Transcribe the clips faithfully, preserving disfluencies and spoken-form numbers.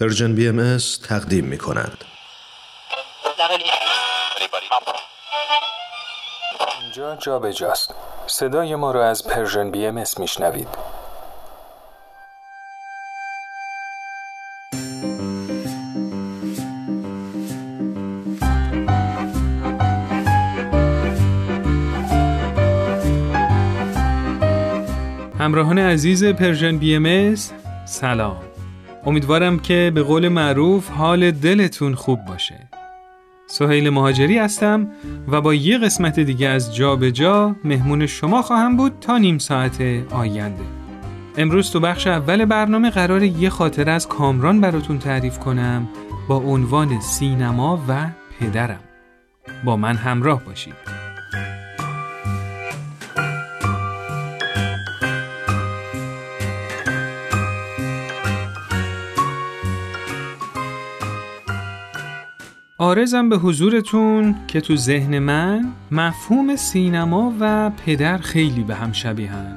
پرژن بی ام اس تقدیم می کند. اینجا جا به جاست. صدای ما را از پرژن بی ام اس می شنوید. همراهان عزیز پرژن بی ام اس سلام. امیدوارم که به قول معروف حال دلتون خوب باشه. سهیل مهاجری هستم و با یه قسمت دیگه از جا به جا مهمون شما خواهم بود تا نیم ساعت آینده. امروز تو بخش اول برنامه قراره یه خاطره از کامران براتون تعریف کنم با عنوان سینما و پدرم. با من همراه باشید. عارضم به حضورتون که تو ذهن من مفهوم سینما و پدر خیلی به هم شبیهن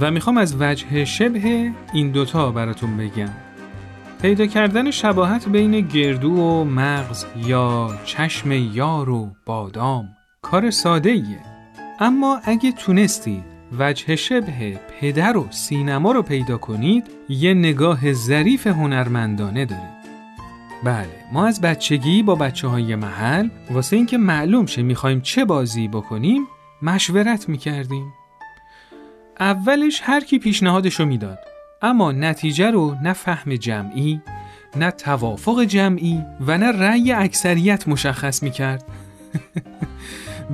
و میخوام از وجه شبه این دوتا براتون بگم. پیدا کردن شباهت بین گردو و مغز یا چشم یار و بادام کار ساده ایه، اما اگه تونستی وجه شبه پدر و سینما رو پیدا کنید یه نگاه ظریف هنرمندانه داره. بله، ما از بچگی با بچه های محل واسه این که معلوم شه میخوایم چه بازی بکنیم مشورت میکردیم. اولش هر کی پیشنهادشو میداد، اما نتیجه رو نه فهم جمعی، نه توافق جمعی و نه رأی اکثریت مشخص میکرد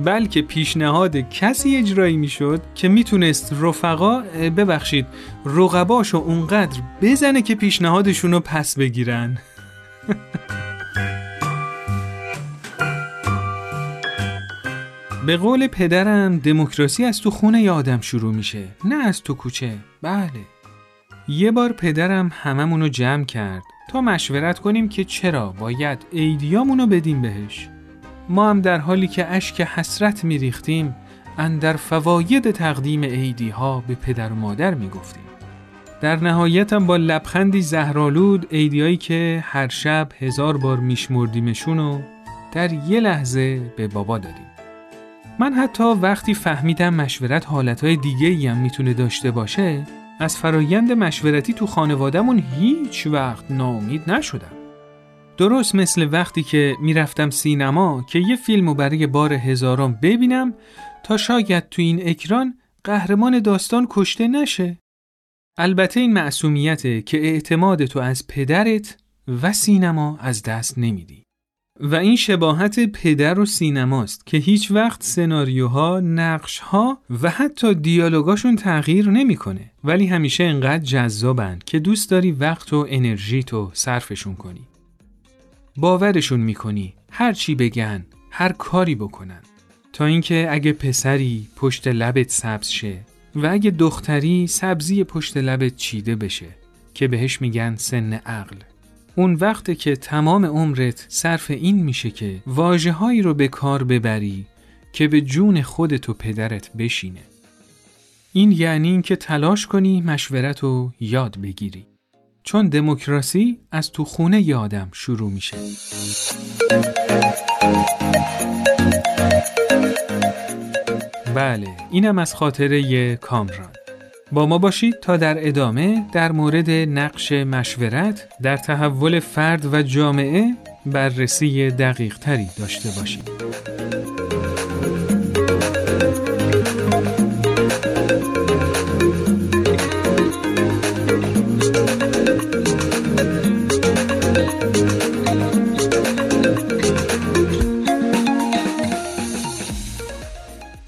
بلکه پیشنهاد کسی اجرایی میشد که میتونست رفقا ببخشید رقباشو اونقدر بزنه که پیشنهادشونو پس بگیرن به قول پدرم دموکراسی از تو خونه ی آدم شروع میشه، نه از تو کوچه. بله، یه بار پدرم هممونو جمع کرد تا مشورت کنیم که چرا باید ایدیامونو بدیم بهش. ما هم در حالی که اشک حسرت میریختیم اندر فواید تقدیم ایدیها به پدر و مادر میگفتیم. در نهایتم با لبخندی زهرآلود ایدیایی که هر شب هزار بار میشمردیمشون و در یه لحظه به بابا دادیم. من حتی وقتی فهمیدم مشورت حالتهای دیگه‌ای هم میتونه داشته باشه، از فرایند مشورتی تو خانوادمون هیچ وقت ناامید نشدم. درست مثل وقتی که میرفتم سینما که یه فیلمو برای بار هزارم ببینم تا شاید تو این اکران قهرمان داستان کشته نشه. البته این معصومیته که اعتماد تو از پدرت و سینما از دست نمیدی و این شباهت پدر و سینماست که هیچ وقت سناریوها، نقشها و حتی دیالوگاشون تغییر نمیکنه، ولی همیشه انقدر جذابند که دوست داری وقت و انرژی تو صرفشون کنی. باورشون میکنی، هر چی بگن، هر کاری بکنن، تا اینکه اگه پسری پشت لبت سبز شه و اگه دختری سبزی پشت لبت چیده بشه که بهش میگن سن عقل. اون وقته که تمام عمرت صرف این میشه که واژه‌هایی رو به کار ببری که به جون خودت و پدرت بشینه. این یعنی این که تلاش کنی مشورت رو یاد بگیری، چون دموکراسی از تو خونه ی آدم شروع میشه. بله، اینم از خاطره کامران. با ما باشید تا در ادامه در مورد نقش مشورت در تحول فرد و جامعه بررسی دقیق تری داشته باشیم.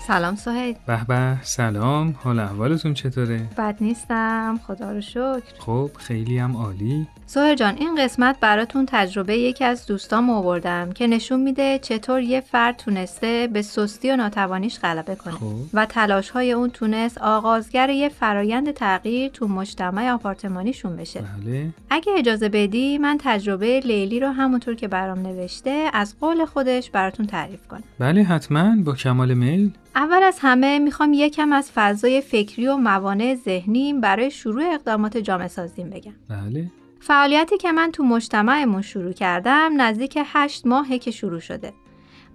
سلام سهیل. به به، سلام. حال احوالتون چطوره؟ بد نیستم، خدا رو شکر. خب خیلی هم عالی. سهیل جان، این قسمت براتون تجربه یکی از دوستام آوردم که نشون میده چطور یه فرد تونسته به سستی و ناتوانیش غلبه کنه. خب. و تلاش‌های اون تونست آغازگر یه فرایند تغییر تو مجتمع آپارتمانیشون بشه. بله. اگه اجازه بدی من تجربه لیلی رو همونطور که برام نوشته از قول خودش براتون تعریف کنم. بله حتماً، با کمال میل. اول از همه میخوام یکم از فضای فکری و موانع ذهنیم برای شروع اقدامات جامعه‌سازیم بگم. بله. فعالیتی که من تو مجتمعمون شروع کردم نزدیک هشت ماهه که شروع شده.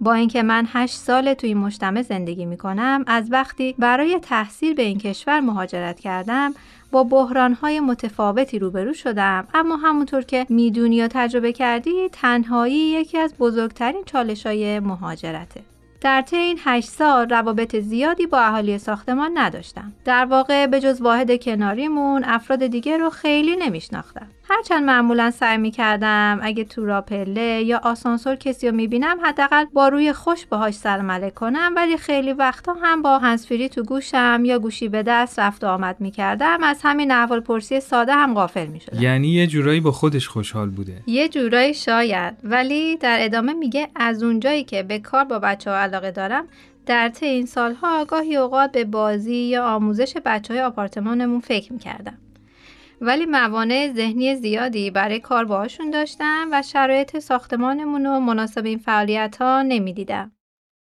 با اینکه من هشت ساله توی این مجتمع زندگی میکنم، از وقتی برای تحصیل به این کشور مهاجرت کردم با بحرانهای متفاوتی روبرو شدم، اما همونطور که میدونی و تجربه کردی، تنهایی یکی از بزرگترین چالش‌های مهاجرته. در طی این هشت سال روابط زیادی با اهالی ساختمان نداشتم. در واقع به جز واحد کناریمون افراد دیگه رو خیلی نمیشناختم. هرچند معمولا سعی میکردم اگه تو راپله یا آسانسور کسی رو میبینم حداقل با روی خوش باهاش سلام علیک کنم، ولی خیلی وقتا هم با هندزفری تو گوشم یا گوشی به دست رفت و آمد میکردم. از همین احوالپرسی ساده هم غافل میشدم. یعنی یه جورایی با خودش خوشحال بوده. یه جورایی شاید، ولی در ادامه میگه از اونجایی که به کار با بچه‌ها علاقه دارم، در طی این سالها گاهی اوقات به بازی یا آموزش بچه‌های آپارتمانمون فکر میکردم، ولی موانع ذهنی زیادی برای کار باهاشون داشتم و شرایط ساختمانمون رو مناسب این فعالیت‌ها نمی‌دیدم.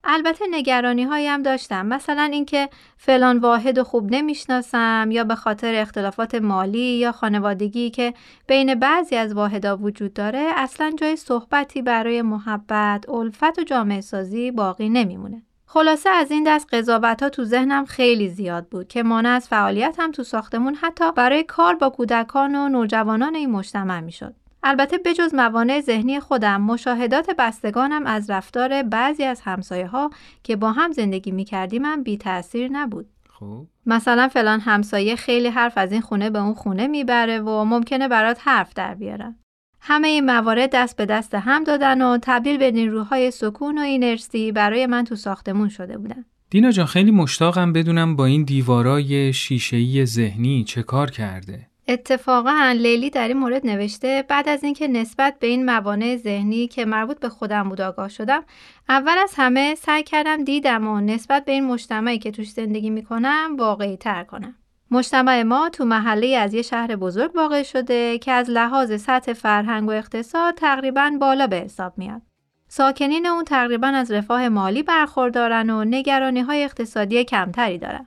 البته نگرانی‌هایی هم داشتم، مثلا اینکه فلان واحد رو خوب نمی‌شناسم یا به خاطر اختلافات مالی یا خانوادگی که بین بعضی از واحدها وجود داره، اصلاً جای صحبتی برای محبت، الفت و جامعه‌سازی باقی نمی‌مونه. خلاصه از این دست قضاوت‌ها تو ذهنم خیلی زیاد بود که مانع از فعالیتم تو ساختمون حتی برای کار با کودکان و نوجوانان این مجتمع میشد. البته بجز موانع ذهنی خودم، مشاهدات بستگانم از رفتار بعضی از همسایه‌ها که با هم زندگی می‌کردیم هم بی‌تأثیر نبود. خب مثلا فلان همسایه خیلی حرف از این خونه به اون خونه میبره و ممکنه برات حرف در بیاره. همه این موارد دست به دست هم دادن و تبدیل به نیروهای سکون و اینرسی برای من تو ساختمون شده بودن. دینا جان، خیلی مشتاقم بدونم با این دیوارای شیشه‌ای ذهنی چه کار کرده؟ اتفاقا لیلی در این مورد نوشته: بعد از اینکه نسبت به این موانع ذهنی که مربوط به خودم بود آگاه شدم، اول از همه سعی کردم دیدم و نسبت به این مجتمعی که توش زندگی میکنم واقعی تر کنم. مجتمع ما تو محله از یه شهر بزرگ واقع شده که از لحاظ سطح فرهنگ و اقتصاد تقریباً بالا به حساب میاد. ساکنین اون تقریباً از رفاه مالی برخوردارن و نگرانی‌های اقتصادی کمتری دارن.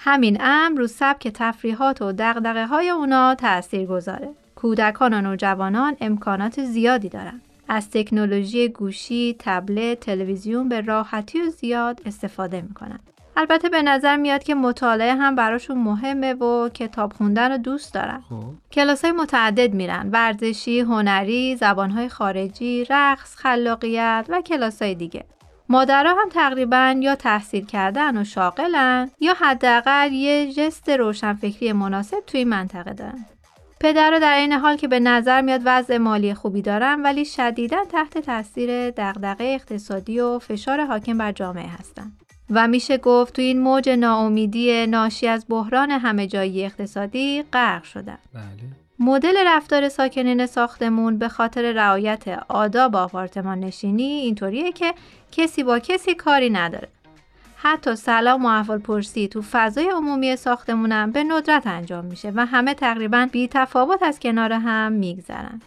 همین امر رو سبک تفریحات و دغدغه‌های اونا تاثیرگذاره. کودکان و نوجوانان امکانات زیادی دارن. از تکنولوژی گوشی، تبلت، تلویزیون به راحتی و زیاد استفاده میکنن. البته به نظر میاد که مطالعه هم براشون مهمه و کتاب خوندن رو دوست دارن. کلاسای متعدد میرن: ورزشی، هنری، زبانهای خارجی، رقص، خلاقیت و کلاسای دیگه. مادرها هم تقریباً یا تحصیل کردن و شاغلن یا حداقل یه جست روشنفکری مناسب توی منطقه دارن. پدرها در این حال که به نظر میاد وضع مالی خوبی دارن، ولی شدیداً تحت تاثیر دغدغه اقتصادی و فشار حاکم بر جامعه هستن. و میشه گفت تو این موج ناامیدی ناشی از بحران همه جایی اقتصادی غرق شدن. بله. مدل رفتار ساکنین ساختمون به خاطر رعایت آداب آپارتمان نشینی اینطوریه که کسی با کسی کاری نداره. حتی سلام و احوالپرسی تو فضای عمومی ساختمونم به ندرت انجام میشه و همه تقریباً بی تفاوت از کنار هم میگذرن.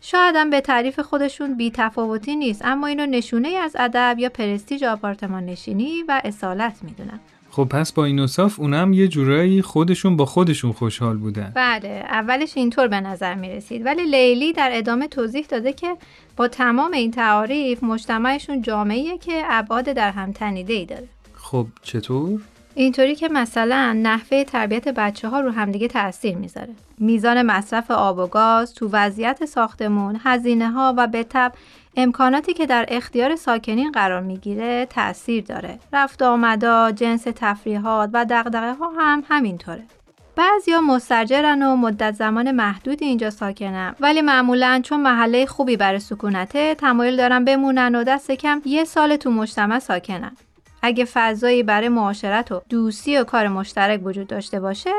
شاید هم به تعریف خودشون بی‌تفاوتی نیست، اما اینو نشونه از ادب یا پرستیژ آپارتمان نشینی و اصالت میدونن. خب پس با این اوصاف اونم یه جورایی خودشون با خودشون خوشحال بودن. بله، اولش اینطور به نظر میرسید، ولی لیلی در ادامه توضیح داده که با تمام این تعاریف مجتمعشون جامعه‌ایه که ابعاد در هم تنیده‌ای داره. خب چطور؟ اینطوری که مثلا نحوه تربیت بچه‌ها رو همدیگه تأثیر میذاره. میزان مصرف آب و گاز تو وضعیت ساختمون، هزینه‌ها و به تبع امکاناتی که در اختیار ساکنین قرار میگیره تأثیر داره. رفت آمدا، جنس تفریحات و دغدغه‌ها هم همینطوره. بعضیا مستاجرن و مدت زمان محدودی اینجا ساکنن، ولی معمولاً چون محله خوبی برای سکونته تمایل دارن بمونن و دست کم یه سال تو مجتمع ساکنن. اگه فضایی برای معاشرت و دوستی و کار مشترک وجود داشته باشه،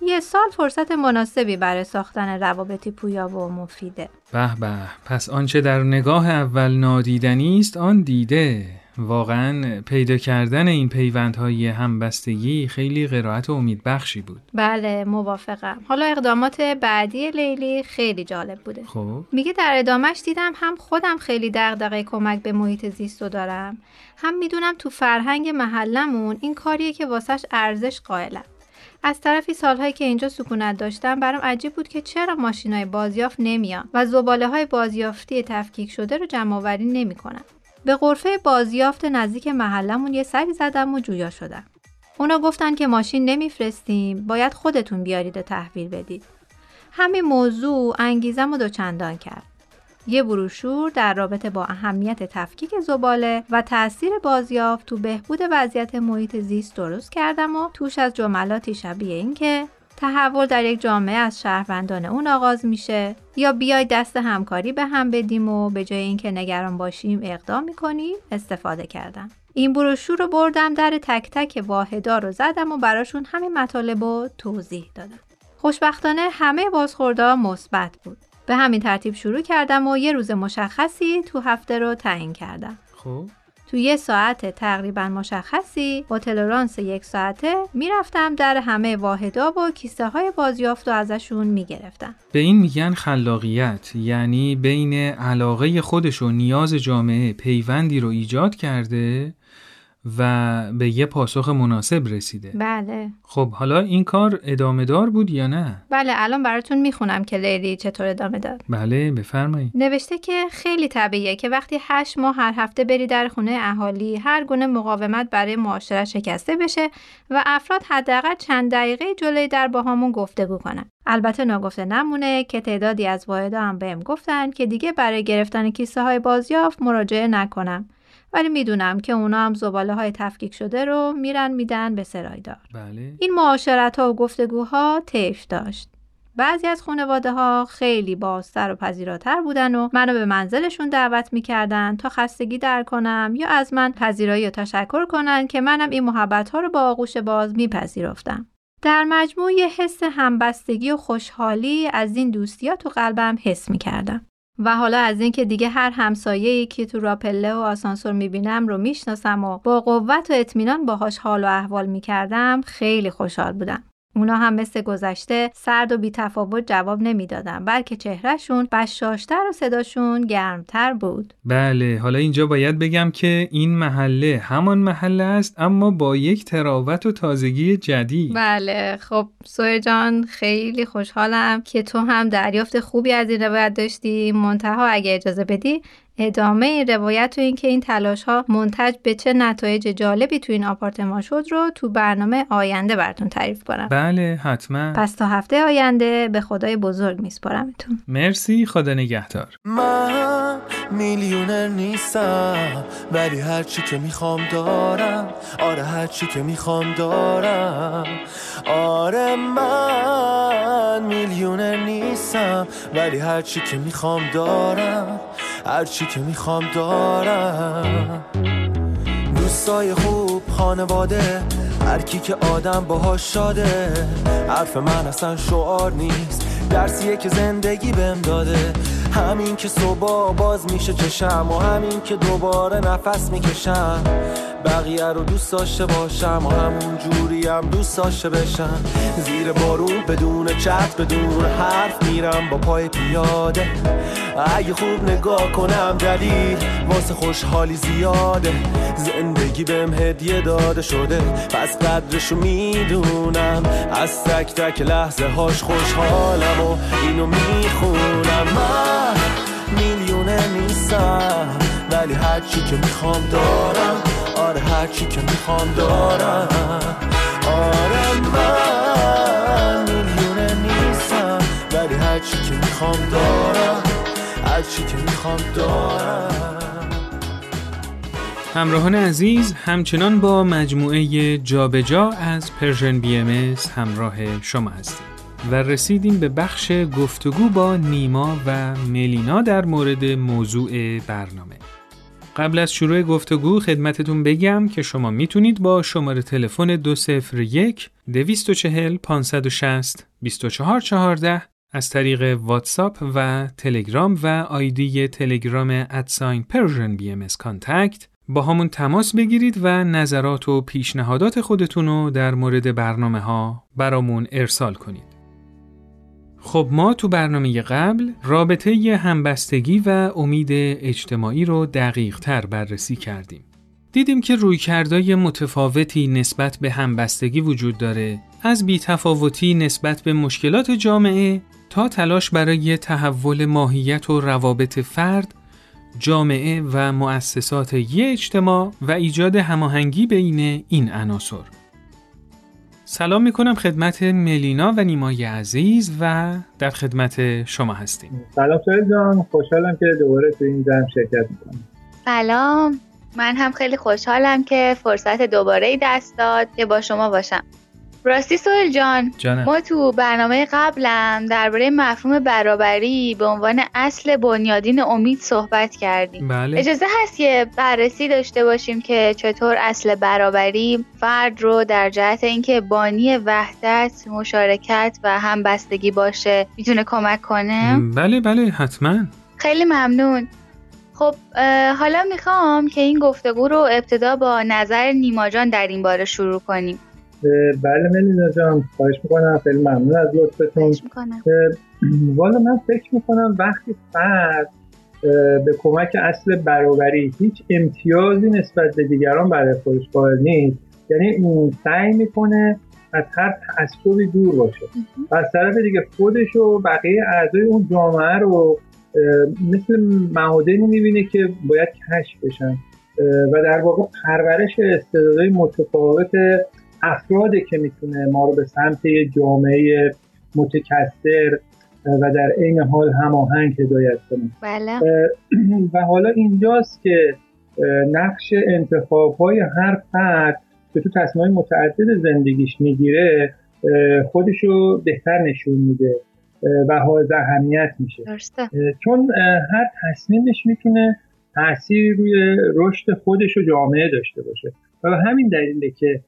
یه سال فرصت مناسبی برای ساختن روابطی پویا و مفیده. به به، پس آنچه در نگاه اول نادیدنی است آن دیده. واقعاً پیدا کردن این پیوندهای همبستگی خیلی قرائت و امیدبخشی بود. بله، موافقم. حالا اقدامات بعدی لیلی خیلی جالب بوده. خب میگه در ادامهش دیدم هم خودم خیلی دغدغه کمک به محیط زیست دارم، هم میدونم تو فرهنگ محلمون این کاریه که واسش ارزش قائلم. از طرفی سالهایی که اینجا سکونت داشتم برام عجیب بود که چرا ماشینای بازیافت نمیان و زباله‌های بازیافتی تفکیک شده رو جمع‌آوری نمی‌کنن. به غرفه بازیافت نزدیک محلمون یه سری زدم و جویا شدم. اونا گفتن که ماشین نمیفرستیم، باید خودتون بیارید و تحویل بدید. همین موضوع انگیزه‌مو دوچندان کرد. یه بروشور در رابطه با اهمیت تفکیک زباله و تأثیر بازیافت تو بهبود وضعیت محیط زیست درست کردم و توش از جملاتی شبیه این که تحول در یک جامعه از شهروندان اون آغاز میشه یا بیای دست همکاری به هم بدیم و به جای اینکه نگران باشیم اقدام میکنیم استفاده کردم. این بروشور رو بردم در تک تک واحدا رو زدم و براشون همین مطالب رو توضیح دادم. خوشبختانه همه بازخوردها مثبت بود. به همین ترتیب شروع کردم و یه روز مشخصی تو هفته رو تعیین کردم. خب تو یه ساعت تقریبا مشخصی با تلرانس یک ساعته میرفتم در همه واحدا و کیسه های بازیافت رو ازشون میگرفتم. به این میگن خلاقیت، یعنی بین علاقه خودش و نیاز جامعه پیوندی رو ایجاد کرده و به یه پاسخ مناسب رسیده. بله. خب حالا این کار ادامه دار بود یا نه؟ بله، الان براتون میخونم که لیلی چطور ادامه داد. بله بفرمایید. نوشته که خیلی طبیعیه که وقتی هشت ماه هر هفته بری در خونه اهالی، هر گونه مقاومت برای معاشرت شکسته بشه و افراد حداقل چند دقیقه جلوی در با همون گفتگو کنن. البته ناگفته نمونه که تعدادی از واحدا هم بهم گفتن که دیگه برای گرفتن کیسه های بازیافت مراجعه نکنم. ولی میدونم که اونا هم زباله های تفکیک شده رو میرن میدن به سرایدار. بله. این معاشرت ها و گفتگوها طیف داشت. بعضی از خانواده ها خیلی بازتر و پذیراتر بودن و منو به منزلشون دعوت میکردن تا خستگی در کنم یا از من پذیرایی و تشکر کنن که منم این محبت ها رو با آغوش باز میپذیرفتم. در مجموع یه حس همبستگی و خوشحالی از این دوستی ها تو قلبم حس میکردم. و حالا از اینکه دیگه هر همسایه‌ای که تو راپله و آسانسور میبینم رو میشناسم و با قوت و اطمینان باهاش حال و احوال میکردم خیلی خوشحال بودم. اونا هم مثل گذشته سرد و بی‌تفاوت جواب نمیدادن، بلکه چهرهشون بشاشتر و صداشون گرمتر بود. بله، حالا اینجا باید بگم که این محله همان محله است اما با یک تراوت و تازگی جدید. بله، خب سوی جان خیلی خوشحالم که تو هم دریافت خوبی از این روایت داشتی. منتها اگه اجازه بدی ادامه این روایت و اینکه این تلاش ها منتج به چه نتایج جالبی تو این آپارتمان شد رو تو برنامه آینده براتون تعریف کنم. بله حتما. پس تا هفته آینده به خدای بزرگ میسپارمتون. مرسی، خدا نگهدار. من میلیونر نیستم ولی هر چی که میخوام دارم. آره هر چی که میخوام دارم. آره من میلیونر نیستم ولی هر چی که میخوام دارم. هر چی که میخوام دارم. دوستای خوب، خانواده، هر کی که آدم باهاش شاده. حرف من اصلا شعار نیست، درسیه که زندگی بهم داده. همین که صبح باز میشه چشم و همین که دوباره نفس میکشم. بقیه رو دوست داشته باشم و همون جوری هم دوست داشته بشم. زیر بارون بدون چت بدون حرف میرم با پای پیاده. اگه خوب نگاه کنم دلیل واسه خوشحالی زیاده. زندگی بهم هدیه داده شده پس قدرشو میدونم. از تک تک لحظه هاش خوشحالم و اینو میخونم. من میلیونه نیستم ولی هر چی که میخوام دارم. آره هر چی که میخوام دارم. آره من میلیونه نیستم ولی هر چی که میخوام دارم. هر چی که میخوام دارم. همراهان عزیز، همچنان با مجموعه جابجا از پرژن بی ام اس همراه شما هستیم و رسیدیم به بخش گفتگو با نیما و ملینا در مورد موضوع برنامه. قبل از شروع گفتگو خدمتتون بگم که شما میتونید با شماره تلفن دو صفر یک دویست و چهل پانصد و شصت بیست و چهار چهارده از طریق واتساپ و تلگرام و آیدی تلگرام ادساین پرژن بی ام اس کانتکت با همون تماس بگیرید و نظرات و پیشنهادات خودتون رو در مورد برنامه ها برامون ارسال کنید. خب ما تو برنامه قبل رابطه ی همبستگی و امید اجتماعی رو دقیق تر بررسی کردیم. دیدیم که رویکردهای متفاوتی نسبت به همبستگی وجود داره از بی‌تفاوتی نسبت به مشکلات جامعه تا تلاش برای تحول ماهیت و روابط فرد، جامعه و مؤسسات یک اجتماع و ایجاد هماهنگی بین این عناصر. سلام میکنم خدمت ملینا و نیمای عزیز و در خدمت شما هستیم. سلام سهیل جان، خوشحالم که دوباره تو این جمع شرکت میکنم. سلام، من هم خیلی خوشحالم که فرصت دوباره دست داد که با شما باشم. راستی سهیل جان، جانب. ما تو برنامه قبلم درباره مفهوم برابری به عنوان اصل بنیادین امید صحبت کردیم. بله. اجازه هست که بررسی داشته باشیم که چطور اصل برابری فرد رو در جهت اینکه بانی وحدت، مشارکت و همبستگی باشه میتونه کمک کنه؟ بله بله حتما. خیلی ممنون. خب حالا میخوام که این گفتگو رو ابتدا با نظر نیما جان در این باره شروع کنیم. بله ملینا جان، خواهش میکنم، خیلی ممنون از لطفتون. والا من فکر میکنم وقتی فرد به کمک اصل برابری هیچ امتیازی نسبت به دیگران برای خودش قائل نیست، یعنی سعی میکنه از هر تعصبی دور باشه و از طرف دیگه خودش و بقیه اعضای اون جامعه رو مثل معادنی میبینه که باید کشف بشن و در واقع پرورش استعدادهای متفاوت افرادی که میتونه ما رو به سمت جامعه متکثر و در عین حال هماهنگ هدایت کنه. بله. و حالا اینجاست که نقش انتخاب‌های هر فرد که تو تصمیم‌های متعدد زندگیش میگیره خودشو بهتر نشون میده و حائز اهمیت میشه. درسته. چون هر تصمیمش میتونه تأثیری روی رشد خودش و جامعه داشته باشه و به همین دلیله که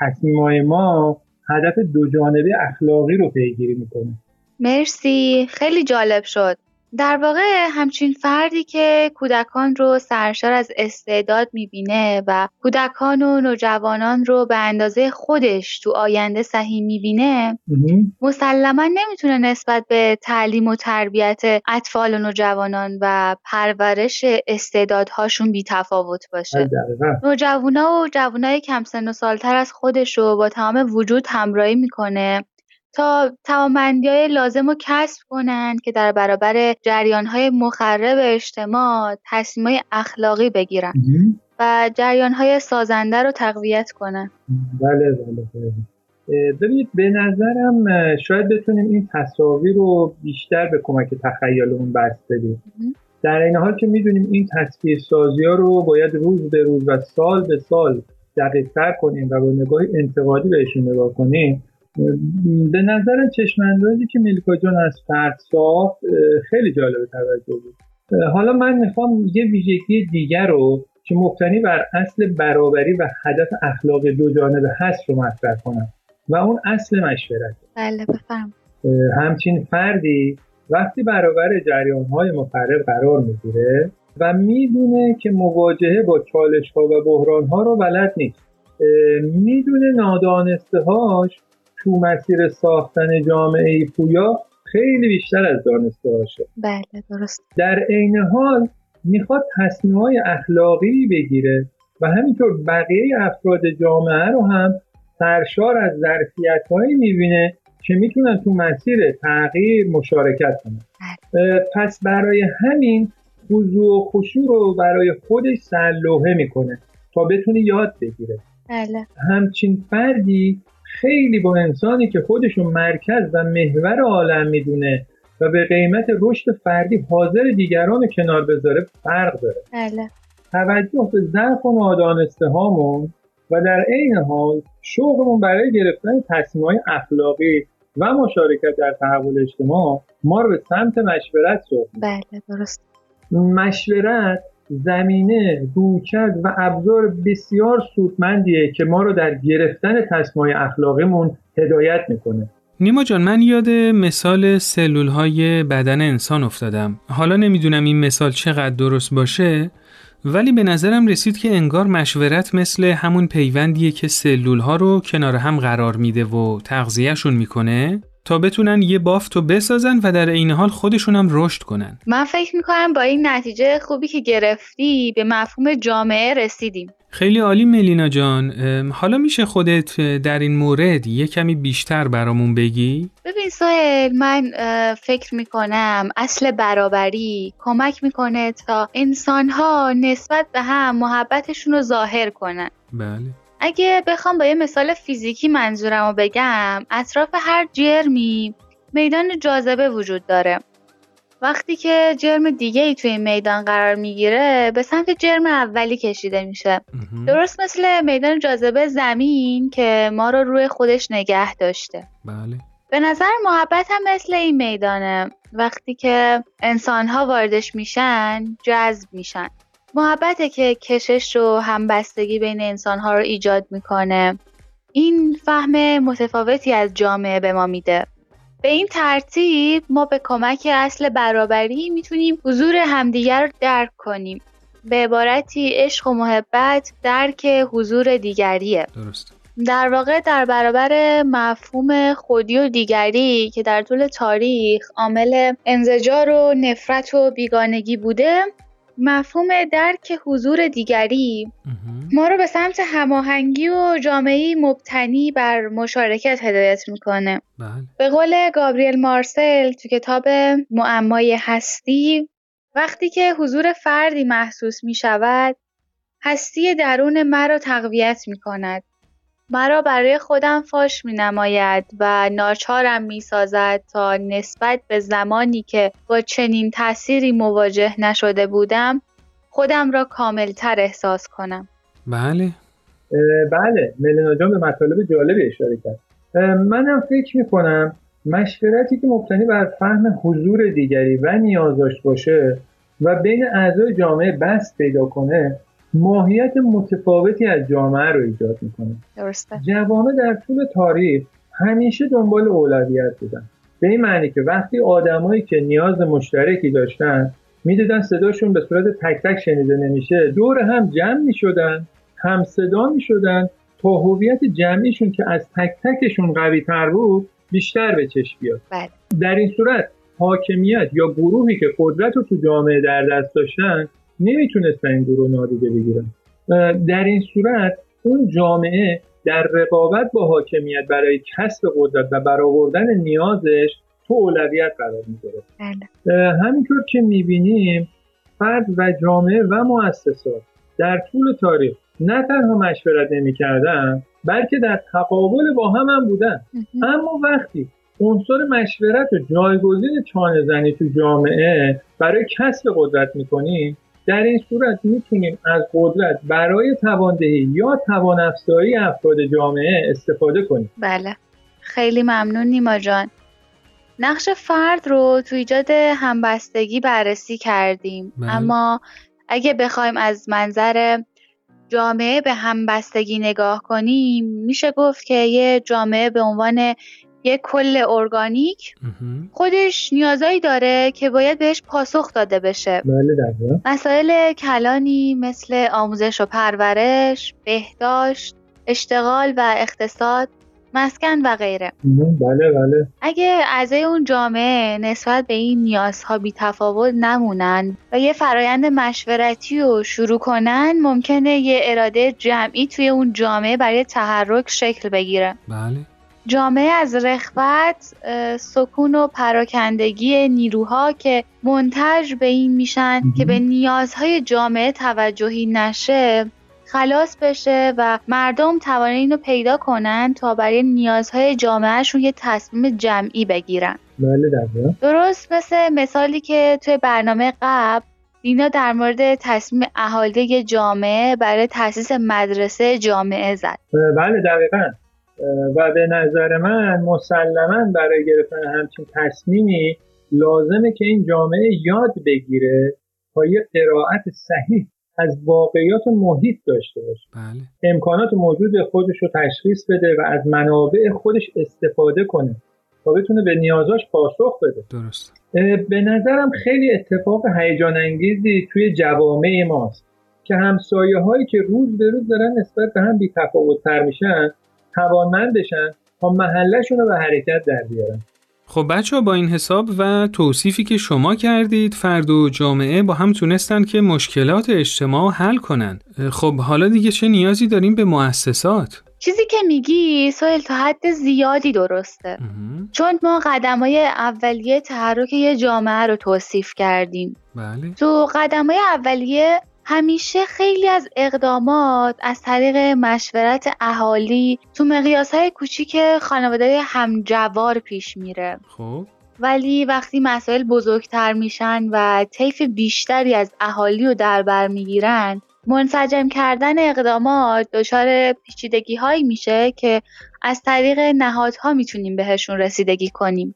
تصمیم‌های ما هدف دو جانبه اخلاقی رو پیگیری میکنه. مرسی، خیلی جالب شد. در واقع همچین فردی که کودکان رو سرشار از استعداد میبینه و کودکان و نوجوانان رو به اندازه خودش تو آینده سهیم میبینه، مسلماً نمیتونه نسبت به تعلیم و تربیت اطفال و نوجوانان و پرورش استعدادهاشون بی‌تفاوت باشه. نوجوانا و جوانای کم سن و سالتر از خودش رو با تمام وجود همراهی میکنه تا توانمندی‌های لازم رو کسب کنند که در برابر جریان‌های مخرب اجتماع تصمیم‌های اخلاقی بگیرن مم. و جریان‌های سازنده رو تقویت کنن. بله بله بله. ببینید به نظرم شاید بتونیم این تصاویر رو بیشتر به کمک تخیلمون بست بدیم. در این حال که می‌دونیم این تصویرسازی‌ها رو باید روز به روز و سال به سال دقیق‌تر کنیم و با نگاه انتقادی بهشون نگاه کنیم، به نظر چشم‌اندازی که ملیکا جان از فرد ساخت خیلی جالب توجه بود. حالا من میخوام یه ویژگی دیگر رو که مبتنی بر اصل برابری و هدف اخلاقی دو جانبه هست رو مطرح کنم و اون اصل مشورت. بله بفهم. همچین فردی وقتی برابر جریان‌های مخرب قرار میگیره و میدونه که مواجهه با چالش‌ها و بحران‌ها رو بلد نیست، میدونه نادانسته‌هاش تو مسیر ساختن جامعه‌ای پویا خیلی بیشتر از دانسته‌هاشه. بله درست. در عین حال میخواد تصمیم‌های اخلاقی بگیره و همینطور بقیه افراد جامعه رو هم سرشار از ظرفیت‌هایی می‌بینه که میتونن تو مسیر تغییر مشارکت کنن. بله. پس برای همین خضوع و خشوع رو برای خودش سرلوحه میکنه تا بتونه یاد بگیره. بله. همچین فردی خیلی با انسانی که خودشو مرکز و محور عالم میدونه و به قیمت رشد فردی حاضر دیگران رو کنار بذاره فرق داره. بله. توجه به ضعف و نادانسته هامون و در عین حال شوقمون برای گرفتن تصمیم‌های اخلاقی و مشارکت در تحول اجتماع ما رو به سمت مشورت سوق. بله درست. مشورت زمینه، رویکرد و ابزار بسیار سودمندیه که ما رو در گرفتن تصمیم‌های اخلاقیمون هدایت میکنه. نیما جان، من یاد مثال سلول‌های بدن انسان افتادم. حالا نمیدونم این مثال چقدر درست باشه، ولی به نظرم رسید که انگار مشورت مثل همون پیوندیه که سلول‌ها رو کنار هم قرار میده و تغذیه‌شون میکنه تا بتونن یه بافتو بسازن و در عین حال خودشون هم رشد کنن. من فکر میکنم با این نتیجه خوبی که گرفتی به مفهوم جامعه رسیدیم. خیلی عالی ملینا جان. حالا میشه خودت در این مورد یه کمی بیشتر برامون بگی؟ ببین سهیل، من فکر میکنم اصل برابری کمک میکنه تا انسانها نسبت به هم محبتشون رو ظاهر کنن. بله. اگه بخوام با یه مثال فیزیکی منظورم رو بگم، اطراف هر جرمی میدان جاذبه وجود داره. وقتی که جرم دیگه ای توی میدان قرار میگیره، به سمت جرم اولی کشیده میشه. درست مثل میدان جاذبه زمین که ما رو روی خودش نگه داشته. بله. به نظر محبت هم مثل این میدانه. وقتی که انسان‌ها واردش میشن، جذب میشن. محبته که کشش و همبستگی بین انسان‌ها رو ایجاد میکنه. این فهم متفاوتی از جامعه به ما میده. به این ترتیب ما به کمک اصل برابری میتونیم حضور همدیگر رو درک کنیم. به عبارتی عشق و محبت درک حضور دیگریه. درست. در واقع در برابر مفهوم خودی و دیگری که در طول تاریخ عامل انزجار و نفرت و بیگانگی بوده، مفهوم درک حضور دیگری ما رو به سمت هماهنگی و جامعه‌ای مبتنی بر مشارکت هدایت میکنه. بله. به قول گابریل مارسل تو کتاب معمای هستی، وقتی که حضور فردی محسوس میشود، هستی درون مرا تقویت میکند. مرا برای خودم فاش می‌نماید و ناچارم می‌سازد تا نسبت به زمانی که با چنین تأثیری مواجه نشده بودم، خودم را کامل‌تر احساس کنم. بله. بله، ملینا جان به مطالب جالبی اشاره کرد. منم فکر می‌کنم مشورتی که مبتنی بر فهم حضور دیگری و نیاز داشته باشه و بین اعضای جامعه بس پیدا کنه، ماهیت متفاوتی از جامعه رو ایجاد میکنه. درسته. جوامع در طول تاریخ همیشه دنبال اولویت بودن، به این معنی که وقتی آدمایی که نیاز مشترکی داشتن میدیدن صداشون به صورت تک تک شنیده نمیشه، دور هم جمع میشدن، هم صدا میشدن تا هویت جمعیشون که از تک تکشون قوی تر بود بیشتر به چشم بیاد. بله. در این صورت حاکمیت یا گروهی که قدرت رو تو جامعه در دست داشتن نمیتونستن این گروه نادیده بگیرن. در این صورت اون جامعه در رقابت با حاکمیت برای کسب قدرت و برآوردن نیازش تو اولویت قرار میگیره. همینطور که میبینیم فرد و جامعه و مؤسسات در طول تاریخ نه تنها مشورت نمیکردن، بلکه در تقابل با هم هم بودن. اما وقتی عنصر مشورت و جایگزین چانه زنی تو جامعه برای کسب قدرت میکنیم، در این صورت میتونیم از قدرت برای تواندهی یا توانافزایی افراد جامعه استفاده کنیم. بله. خیلی ممنون نیما جان. نقش فرد رو تو ایجاد همبستگی بررسی کردیم. بله. اما اگه بخوایم از منظر جامعه به همبستگی نگاه کنیم، میشه گفت که یه جامعه به عنوان یه کل ارگانیک خودش نیازایی داره که باید بهش پاسخ داده بشه. بله. مسائل کلانی مثل آموزش و پرورش، بهداشت، اشتغال و اقتصاد، مسکن و غیره. بله بله. اگه اعضای اون جامعه نسبت به این نیازها بی‌تفاوت نمونن و یه فرایند مشورتی رو شروع کنن، ممکنه یه اراده جمعی توی اون جامعه برای تحرک شکل بگیره. بله. جامعه از رغبت، سکون و پراکندگی نیروها که منتج به این میشن که به نیازهای جامعه توجهی نشه، خلاص بشه و مردم توانایی اینو پیدا کنن تا برای نیازهای جامعهشون یه تصمیم جمعی بگیرن. بله. درست مثل مثالی که توی برنامه قبل دینا در مورد تصمیم اهالی جامعه برای تأسیس مدرسه جامعه زد. بله دقیقاً. و به نظر من مسلماً برای گرفتن همچین تصمیمی لازمه که این جامعه یاد بگیره تا یه قرائت صحیح از واقعیات محیط داشته باشه. بله. امکانات موجود خودش رو تشخیص بده و از منابع خودش استفاده کنه تا بتونه به نیازاش پاسخ بده. درست. به نظرم خیلی اتفاق هیجان انگیزی توی جوامع ماست که همسایه هایی که روز به روز دارن نسبت به هم بی‌تفاوت‌تر میشن توانمند بشن تا محلشون رو به حرکت در بیارن. خب بچه با این حساب و توصیفی که شما کردید فرد و جامعه با هم تونستن که مشکلات اجتماع حل کنن. خب حالا دیگه چه نیازی داریم به مؤسسات؟ چیزی که میگی سوال تا حد زیادی درسته. چون ما قدم‌های اولیه تحرک یه جامعه رو توصیف کردیم. بله. تو قدم‌های اولیه همیشه خیلی از اقدامات از طریق مشورت اهالی تو مقیاس‌های کوچیک خانواده همجوار پیش میره. خب ولی وقتی مسائل بزرگتر میشن و طیف بیشتری از اهالی رو در بر میگیرن، منسجم کردن اقدامات دچار پیچیدگی‌هایی میشه که از طریق نهادها میتونیم بهشون رسیدگی کنیم.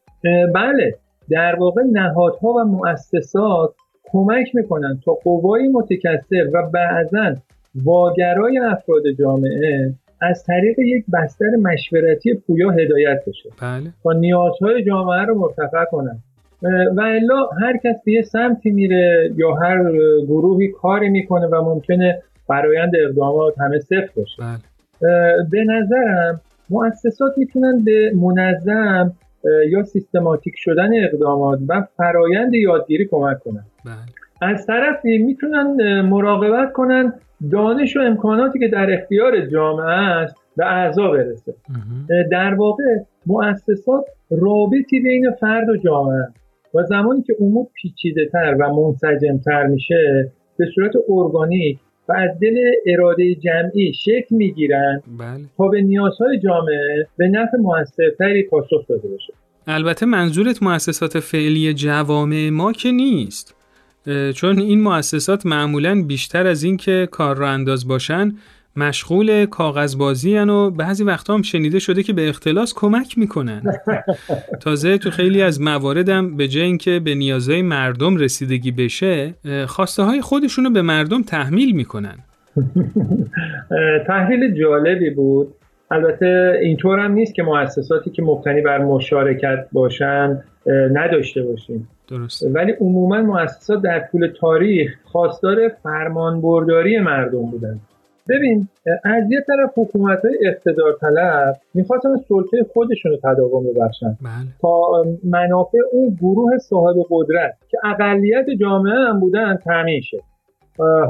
بله، در واقع نهادها و مؤسسات کمک میکنن تا قوای متکثر و بعضاً واگرای افراد جامعه از طریق یک بستر مشورتی پویا هدایت بشه. بله. تا نیازهای جامعه رو مرتفع کنن. و الا هر کس به یه سمتی میره یا هر گروهی کاری میکنه و ممکنه فرآیند اقدامات همه صفر باشه. بله. به نظرم مؤسسات میتونن به منظم یا سیستماتیک شدن اقدامات و فرآیند یادگیری کمک کنن. بله. از طرفی میتونن مراقبت کنن دانش و امکاناتی که در اختیار جامعه است به اعضا برسه. در واقع مؤسسات رابطی بین فرد و جامعه و زمانی که امور پیچیده تر و منسجم تر میشه به صورت ارگانیک و از دل اراده جمعی شکل میگیرن تا به نیازهای جامعه به نفع موثرتری پاسخ داده بشه. البته منظورت مؤسسات فعلی جوامع ما که نیست، چون این مؤسسات معمولاً بیشتر از این که کار را انداز باشن مشغول کاغذبازی هن و بعضی وقتا هم شنیده شده که به اختلاس کمک میکنن. تازه تو خیلی از مواردم به جای اینکه به نیازهای مردم رسیدگی بشه خواسته های خودشونو به مردم تحمیل میکنن. تحلیل جالبی بود. البته اینطور هم نیست که مؤسساتی که مبتنی بر مشارکت باشن نداشته باشیم. درست. ولی عموما مؤسسات در طول تاریخ خواستار فرمانبرداری مردم بودن. ببین از یه طرف حکومت‌های اقتدارطلب می‌خواستن سلطه خودشون رو تداوم ببخشن تا منافع اون گروه صاحب قدرت که اقلیت جامعه هم بودن تامین شه.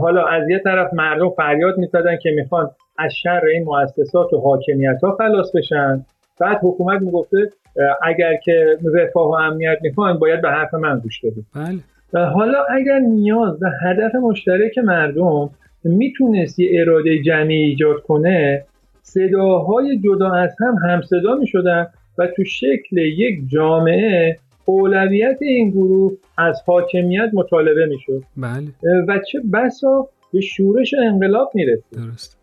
حالا از یه طرف مردم فریاد می‌زدن که می‌خوان از شر این مؤسسات و حاکمیت‌ها خلاص بشن، بعد حکومت می‌گفته اگر که رفاه و امنیت می‌خوان باید به حرف من گوش بدید. بله. حالا اگر نیاز و هدف مشترک مردم میتونست یه اراده جمعی ایجاد کنه، صداهای جدا از هم همصدا میشدن و تو شکل یک جامعه اولویت این گروه از حاکمیت مطالبه میشد. بله. و چه بسا به شورش انقلاب میرسید. درست.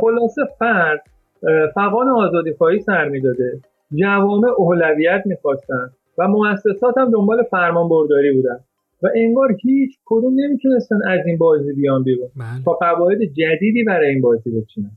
خلاصه فرد فغان آزادی خواهی سر میداده، جوامع اولویت میخواستن و مؤسسات هم دنبال فرمان برداری بودن و انگار هیچ کدوم نمیتونستن از این بازی بیان بیرون تا قواعد جدیدی برای این بازی بچینن.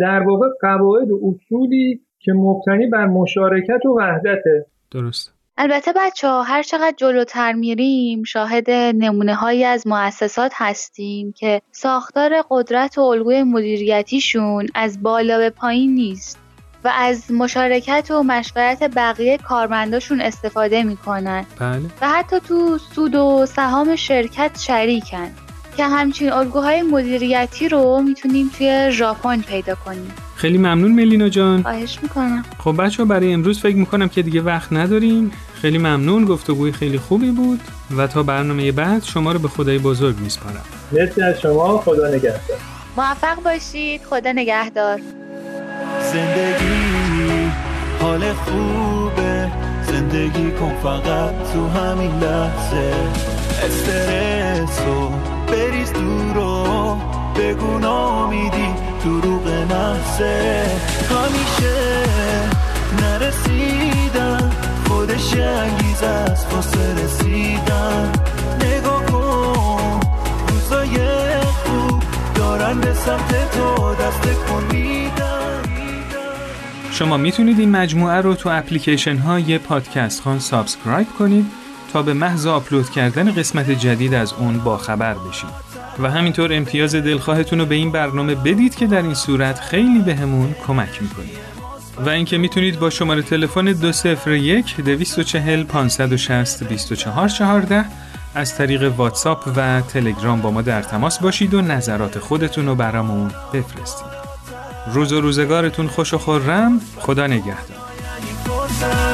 در واقع قواعد و اصولی که مبتنی بر مشارکت و وحدته. درست. البته بچه‌ها هر چقدر جلوتر میریم شاهد نمونه‌هایی از مؤسسات هستیم که ساختار قدرت و الگوی مدیریتیشون از بالا به پایین نیست و از مشارکت و مشورت بقیه کارمنداشون استفاده میکنن. بله. و حتی تو سود و سهام شرکت شریکن که همچین الگوهای مدیریتی رو میتونیم توی ژاپن پیدا کنیم. خیلی ممنون ملینا جان. خواهش میکنم. خب بچه‌ها برای امروز فکر میکنم که دیگه وقت نداریم. خیلی ممنون، گفتگوی خیلی خوبی بود و تا برنامه بعد شما رو به خدای بزرگ میسپارم. مرسی از شما. خدا نگهدار. موفق باشید. خدا نگهدار. زندگی حال خوبه، زندگی کن فقط تو همین لحظه، استرسو بریز دورو، بگو نامیدی دروغ محضه، همیشه نرسیدن خودش انگیزه است واسه رسیدن، نگاه کن روزای خوب دارن به سمت تو دست کن میدن. شما میتونید این مجموعه رو تو اپلیکیشن های پادکست خان سابسکرایب کنید تا به محض آپلود کردن قسمت جدید از اون باخبر بشید و همینطور امتیاز دلخواهتون رو به این برنامه بدید که در این صورت خیلی بهمون کمک میکنید. و اینکه میتونید با شماره تلفن دو صفر یک دو چهار پانصد و شصت بیست و چهار چهارده از طریق واتساپ و تلگرام با ما در تماس باشید و نظرات خودتون رو برامون بفرستید. روز و روزگارتون خوش و خرم. خدا نگهدار.